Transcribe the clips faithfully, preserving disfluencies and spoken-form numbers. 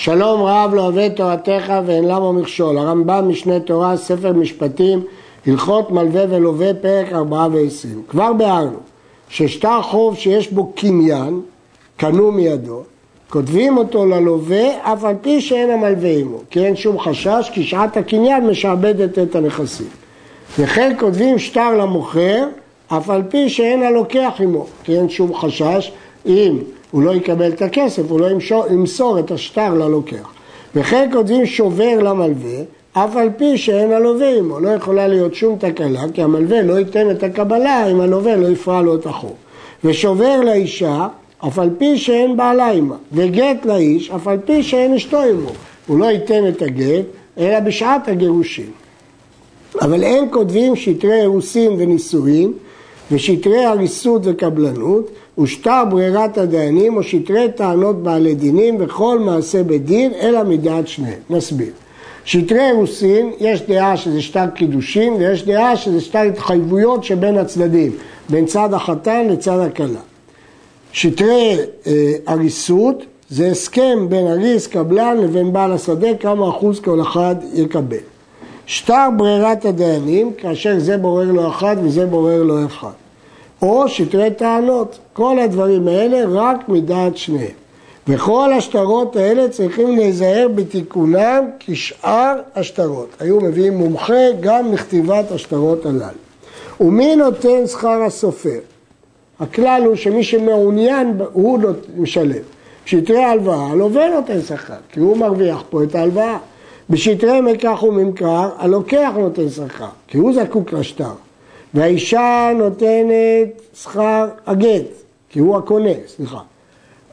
שלום רב לא אוהב תורתך ואין למה מכשול. הרמב"ם משנה תורה, ספר משפטים, הלכות מלווה ולווה, פרק ארבע ועשרים. כבר בארנו ששטר חוב שיש בו קניין, קנו מידו, כותבים אותו ללווה אף על פי שאין המלווה עמו, כי אין שום חשש כי שעת הקניין משעבדת את הנכסים. וכן כותבים שטר למוכר אף על פי שאין הלוקח עמו, כי אין שום חשש אם הוא לא יקבל את הכסף, הוא לא ימסור את השטר ללוקח. וכן כותבים שובר למלווה, אף על פי שאין הלווה עמו. לא יכולה להיות שום תקלה, כי המלווה לא ייתן את הקבלה אם הלווה לא יפרע לו את החוב. ושובר לאישה, אף על פי שאין בעלה עמה. וגט לאיש, אף על פי שאין אשתו עמו. הוא לא ייתן את הגט, אלא בשעת הגירושים. אבל אין כותבים שטרי אירוסין ונישואים, ושטרי הריסות וקבלנות, ושטר ברירת הדיינים, או שטרי טענות בעלי דינים, וכל מעשה בדין, אלא מדעת שניהם. נסביר. שטרי אירוסין, יש דעה שזה שטר קידושין, ויש דעה שזה שטר התחייבויות שבין הצדדים, בין צד החתן לצד הכלה. שטרי אה, הריסות, זה הסכם בין הריס, קבלן, לבין בעל השדה, כמה אחוז כל אחד יקבל. שטר ברירת הדיינים, כאשר זה בורר לו אחד וזה בורר לו אחד. או שטרי טענות. כל הדברים האלה רק מדעת שניהם. וכל השטרות האלה צריכים להיזהר בתיקונם כשאר השטרות. היו מביאים מומחה גם מכתיבת השטרות הללו. ומי נותן שכר הסופר? הכלל הוא שמי שמעוניין הוא משלם. שטרי הלוואה, הלווה נותן שכר, כי הוא מרוויח פה את ההלוואה. בשטרי מקח וממכר, הלוקח נותן שכר, כי הוא זקוק לשטר. והאישה נותנת שכר הגט, כי הוא הקונה, סליחה.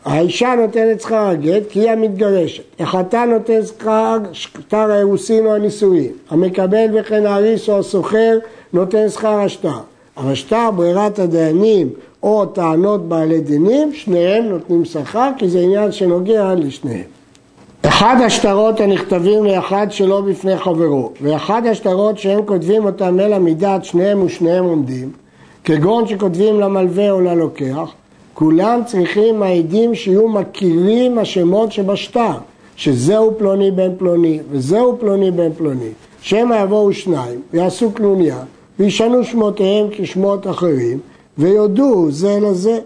האישה נותנת שכר הגט, כי היא המתגרשת. החתן נותן שכר שטר האירוסין או הנישואין. המקבל וכן האריס או הסוחר נותן שכר השטר. אבל שטר ברירת הדיינים או טענות בעלי דינים, שניהם נותנים שכר, כי זה עניין שנוגע לשניהם. אחד השטרות הנכתבים לאחד שלא בפני חברו, ואחד השטרות שהם כותבים אותם אל המידת שניהם ושניהם עומדים, כגון שכותבים למלווה או ללוקח, כולם צריכים העדים שיהיו מכירים השמות שבשטר, שזהו פלוני בן פלוני וזהו פלוני בן פלוני, שמא יבואו שניים ויעשו קנוניה וישנו שמותיהם כשמות אחרים ויודעו זה לזה.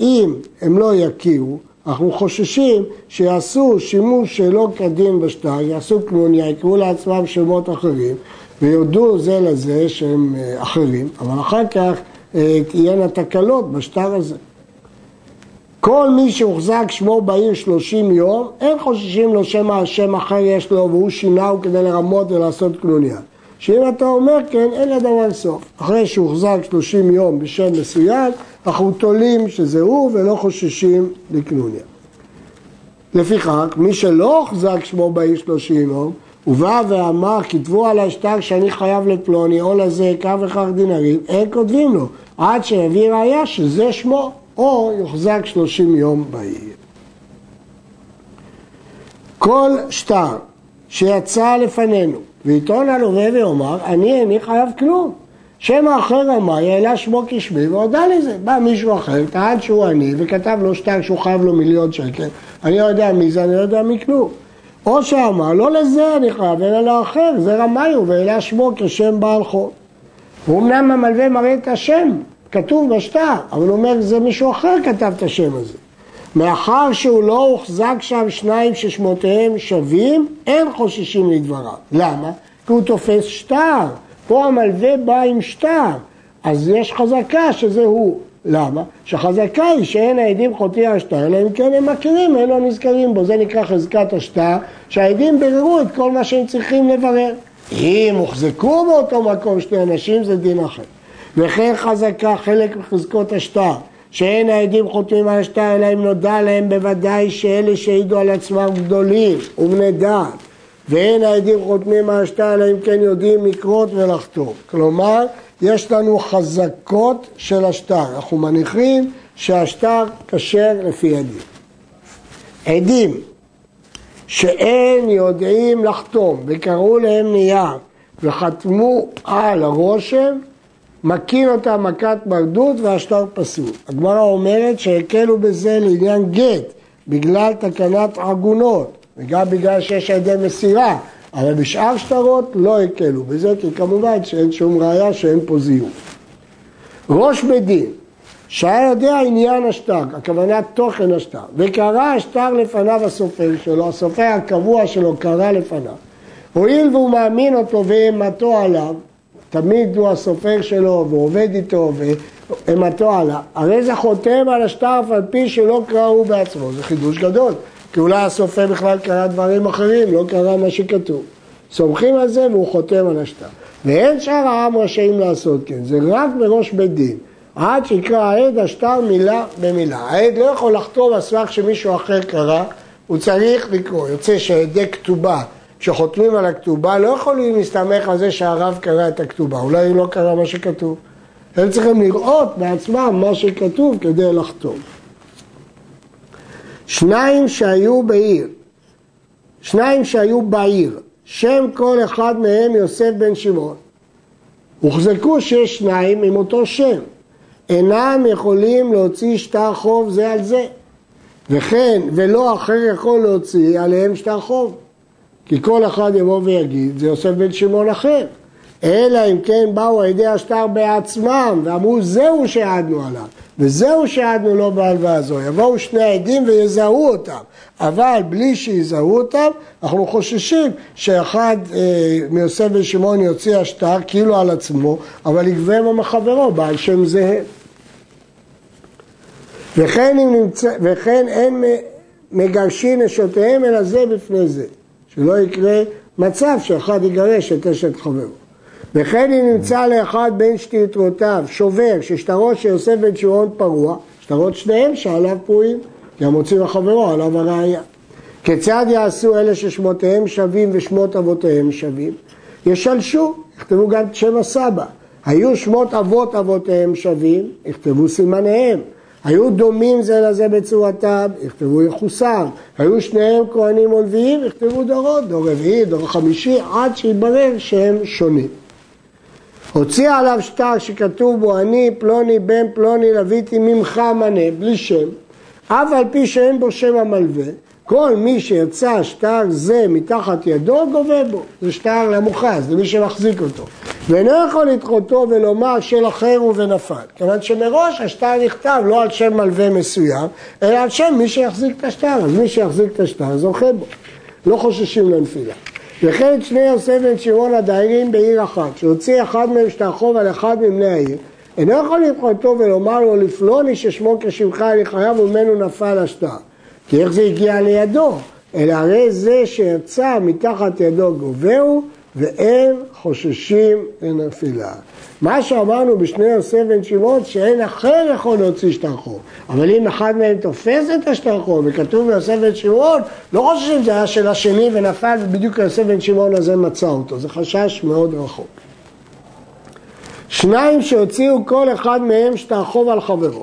אם הם לא יכירו, אנחנו חוששים שיעשו שימוש שלא קדים בשטר, יעשו קנוניה, יקראו לעצמם שמות אחרים, ויודעו זה לזה שהם אחרים, אבל אחר כך תהיינה תקלות בשטר הזה. כל מי שהוחזק שמו בעיר שלושים יום, אין חוששים לו שמא שם אחר יש לו, והוא שינהו כדי לרמות ולעשות קנוניה. שאם אתה אומר כן, אין לדבר סוף. אחרי שהוחזק שלושים יום בשם מסוים, אנחנו תולים שזה הוא ולא חוששים לקנוניה. לפיכך, מי שלא הוחזק שמו בעיר שלושים יום, הוא בא ואמר, כתבו על השטר שאני חייב לפלוני, או לזה, כך וכך דינרים, אין כותבים לו, עד שיביא ראיה שזה שמו, או יוחזק שלושים יום בעיר. כל שטר שיצא לפנינו, ועיתון הלווה ואומר, אני איני חייב כלום. שם האחר אמר, יעלה שמו כשמי והודע לזה. בא מישהו אחר, טען שהוא אני, וכתב לו שטר שהוא חייב לו מיליון שקל. אני לא יודע מי זה, אני לא יודע מי כלום. או שאמר, לא לזה אני חייב, אלא לאחר, זה רמאיו, ויעלה שמו כשם בעל חוב. ואומנם המלווה מראה את השם, כתוב בשטר, אבל הוא אומר, זה מישהו אחר כתב את השם הזה. מאחר שהוא לא הוחזק שם שניים ששמותיהם שווים, אין חוששים לדבריו. למה? כי הוא תופס שטר. פה המלווה בא עם שטר, אז יש חזקה שזה הוא. למה? שהחזקה היא שאין העדים חוטאי השטר, אלא אם כן הם מכירים, הם לא נזכרים בו. זה נקרא חזקת השטר, שהעדים בררו את כל מה שהם צריכים לברר. אם הוחזקו באותו מקום שני אנשים, זה דין אחר. וכן חזקה, חלק מחזקות השטר, שאין העדים חותמים על השטר, אלא אם נודע להם בוודאי שאלה שהעידו על עצמם גדולים ובני דעת. ואין העדים חותמים על השטר, אלא אם כן יודעים לקרות ולחתום. כלומר, יש לנו חזקות של השטר. אנחנו מניחים שהשטר כשר לפי הדין. עדים שאין יודעים לחתום וקראו להם נייר וחתמו על הרושם, מכין אותה מכת מרדות והשטר פסול. הגמרא אומרת שהקלו בזה לעניין גט, בגלל תקנת עגונות, וגם בגלל שיש ידי מסירה, אבל בשאר שטרות לא הקלו בזה, כי כמובן שאין שום ראיה שאין פה זיוף. ראש בדין, שהיה יודע עניין השטר, הכוונה תוכן השטר, וקרא השטר לפניו הסופר שלו, הסופר הקבוע שלו קרא לפניו, הואיל והוא מאמין אותו ואימתו עליו, תמיד הוא הסופר שלו ועובד איתו ואימתו עליו, הרי זה חותם על השטר על פי שלא קראו בעצמו, זה חידוש גדול, כי אולי הסופר בכלל קרא דברים אחרים, לא קרא מה שכתוב. סומכים על זה והוא חותם על השטר. ואין שאר העם רשאים לעשות כן, זה רק בראש בית דין. עד שיקרא העד השטר מילה במילה. העד לא יכול לחתום על סמך שמישהו אחר קרא, הוא צריך לקרוא. יוצא שעדי כתובה, כשחותמים על הכתובה, לא יכולים להסתמך על זה שהרב קרא את הכתובה, אולי הוא לא קרא מה שכתוב. הם צריכים לראות בעצמם מה שכתוב כדי לחתום. שניים שהיו בעיר, שניים שהיו בעיר, שם כל אחד מהם יוסף בן שמעון, הוחזקו שיש שניים עם אותו שם, אינם יכולים להוציא שטר חוב זה על זה, וכן ולא אחר יכול להוציא עליהם שטר חוב, כי כל אחד יבוא ויגיד זה יוסף בן שמעון אחר, אלא אם כן באו עדי השטר בעצמם ואמרו זהו שעדנו עליו וזהו שעדנו לו בהלוואה הזו. יבואו שני העדים ויזהו אותם, אבל בלי שיזהו אותם אנחנו חוששים שאחד אה, מיוסף בן שמעון יוציא השטר כאילו על עצמו, אבל יגבה מחברו בעל שם זהה. וכן, נמצא, וכן אין מגרשים נשותיהם אלא זה בפני זה, שלא יקרה מצב שאחד יגרש את אשת חברו. וכן אם נמצא לאחד בין שתי יתרותיו שובר ששטרות שיוסף בן שמעון פרוע, שטרות שניהם שעליו פרועים, גם מוציא לחברו עליו הראייה. כיצד יעשו אלה ששמותיהם שווים ושמות אבותיהם שווים? ישלשו, יכתבו גם את שם הסבא. היו שמות אבות אבותיהם שווים, יכתבו סימניהם. היו דומים זה לזה בצורתם, יכתבו יחוסם. היו שניהם כהנים או לוויים, יכתבו דורות, דור רביעי, דור חמישי, עד שיתברר שהם שונים. הוציא עליו שטר שכתוב בו אני פלוני בן פלוני לוויתי ממך מנה, בלי שם, אף על פי שאין בו שם המלווה, כל מי שיצא שטר זה מתחת ידו גובה בו. זה שטר למוחז, זה מי שמחזיק אותו, ואינו יכול לדחותו ולומר של אחר ובנפל, כיוון שמראש השטר נכתב לא על שם מלווה מסוים אלא על שם מי שיחזיק את השטר, אז מי שיחזיק את השטר זוכה בו, לא חוששים לנפילה. וכן שני יוסף בן שמעון הדיירים בעיר אחת, שהוציא אחד מהם שטר חוב על אחד מבני העיר, אינו יכול לבחותו ולומר לו לפלוני ששמו כשמך אני חייב וממנו נפל השטר, כי איך זה הגיע לידו, אלא הרי זה שיצא מתחת ידו גובהו, ואין חוששים לנפילה. מה שאמרנו בשני יוסף בן שמעון שאין אחר יכול להוציא שטר חוב, אבל אם אחד מהם תופס את השטר חוב וכתוב יוסף בן שמעון, לא חוששים זה היה של השני ונפל ובדיוק יוסף בן שמעון הזה מצא אותו, זה חשש מאוד רחוק. שניים שהוציאו כל אחד מהם שטר חוב על חברו,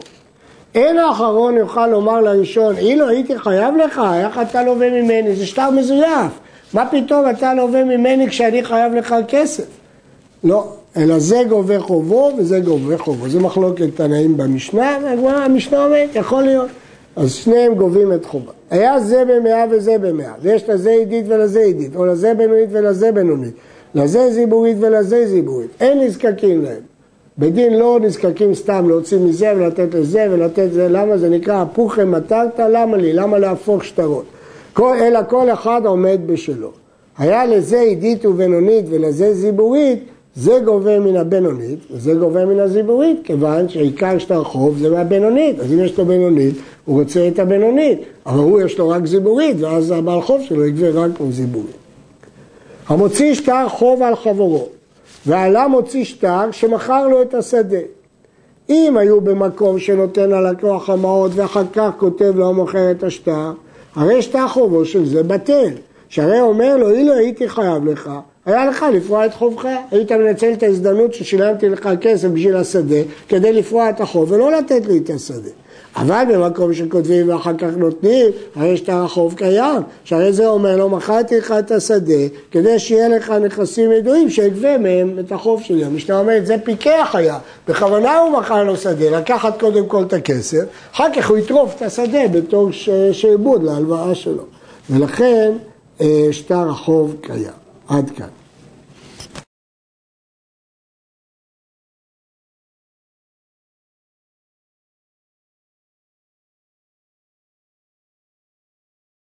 אין האחרון יוכל לומר לראשון אילו הייתי חייב לך, איך אתה לווה ממני, זה שטר מזויף, מה פתאום אתה לווה ממני כשאני חייב לך כסף? לא, אלא זה גובה חובו וזה גובה חובו. זה מחלוקת תנאים במשנה, והמשנה אומרת, יכול להיות. אז שניהם גובים את חובה. היה זה במאה וזה במאה, ויש לזה עידית ולזה עידית, או לזה בינונית ולזה בינונית, לזה זיבורית ולזה זיבורית. אין נזקקים להם. בדין לא נזקקים סתם להוציא מזה ולתת לזה ולתת זה. למה זה נקרא הפוכה מטרתא? למה לי? למה להפוך שטרות? כל, אלא כל אחד עומד בשלו. היה לזה עידית ובינונית ולזה זיבורית, זה גובה מן הבינונית וזה גובה מן הזיבורית, כיוון שעיקר שטר חוב זה מהבינונית, אז אם יש לו בינונית הוא רוצה את הבינונית, אבל הוא יש לו רק זיבורית, ואז הבעל חוב שלו יגבה רק עם זיבורית. המוציא שטר חוב על חברו, ועלה מוציא שטר שמכר לו את השדה, אם היו במקום שנותן הלקוח המעות ואחר כך כותב לו מוכר את השטר, הרי שטר חובו של זה בטל, שהרי אומר לו אילו הייתי חייב לך, היה לך לפרוע את חובך, היית מנצל את ההזדמנות ששילמתי לך כסף בשביל השדה כדי לפרוע את החוב ולא לתת לי את השדה. אבל במקום שכותבים ואחר כך נותנים, הרי שטר החוב קיים, שהרי זה אומר לו מכרתי לך את השדה כדי שיהיה לך נכסים ידועים שיגבה מהם את החוב שלי. המשנה אומרת זה פיקח היה, בכוונה הוא מכר לו שדה, לקחת קודם כל את הכסף, אחר כך הוא יטרוף את השדה בתור שעבוד להלוואה שלו, ולכן שטר החוב קיים. עד כאן.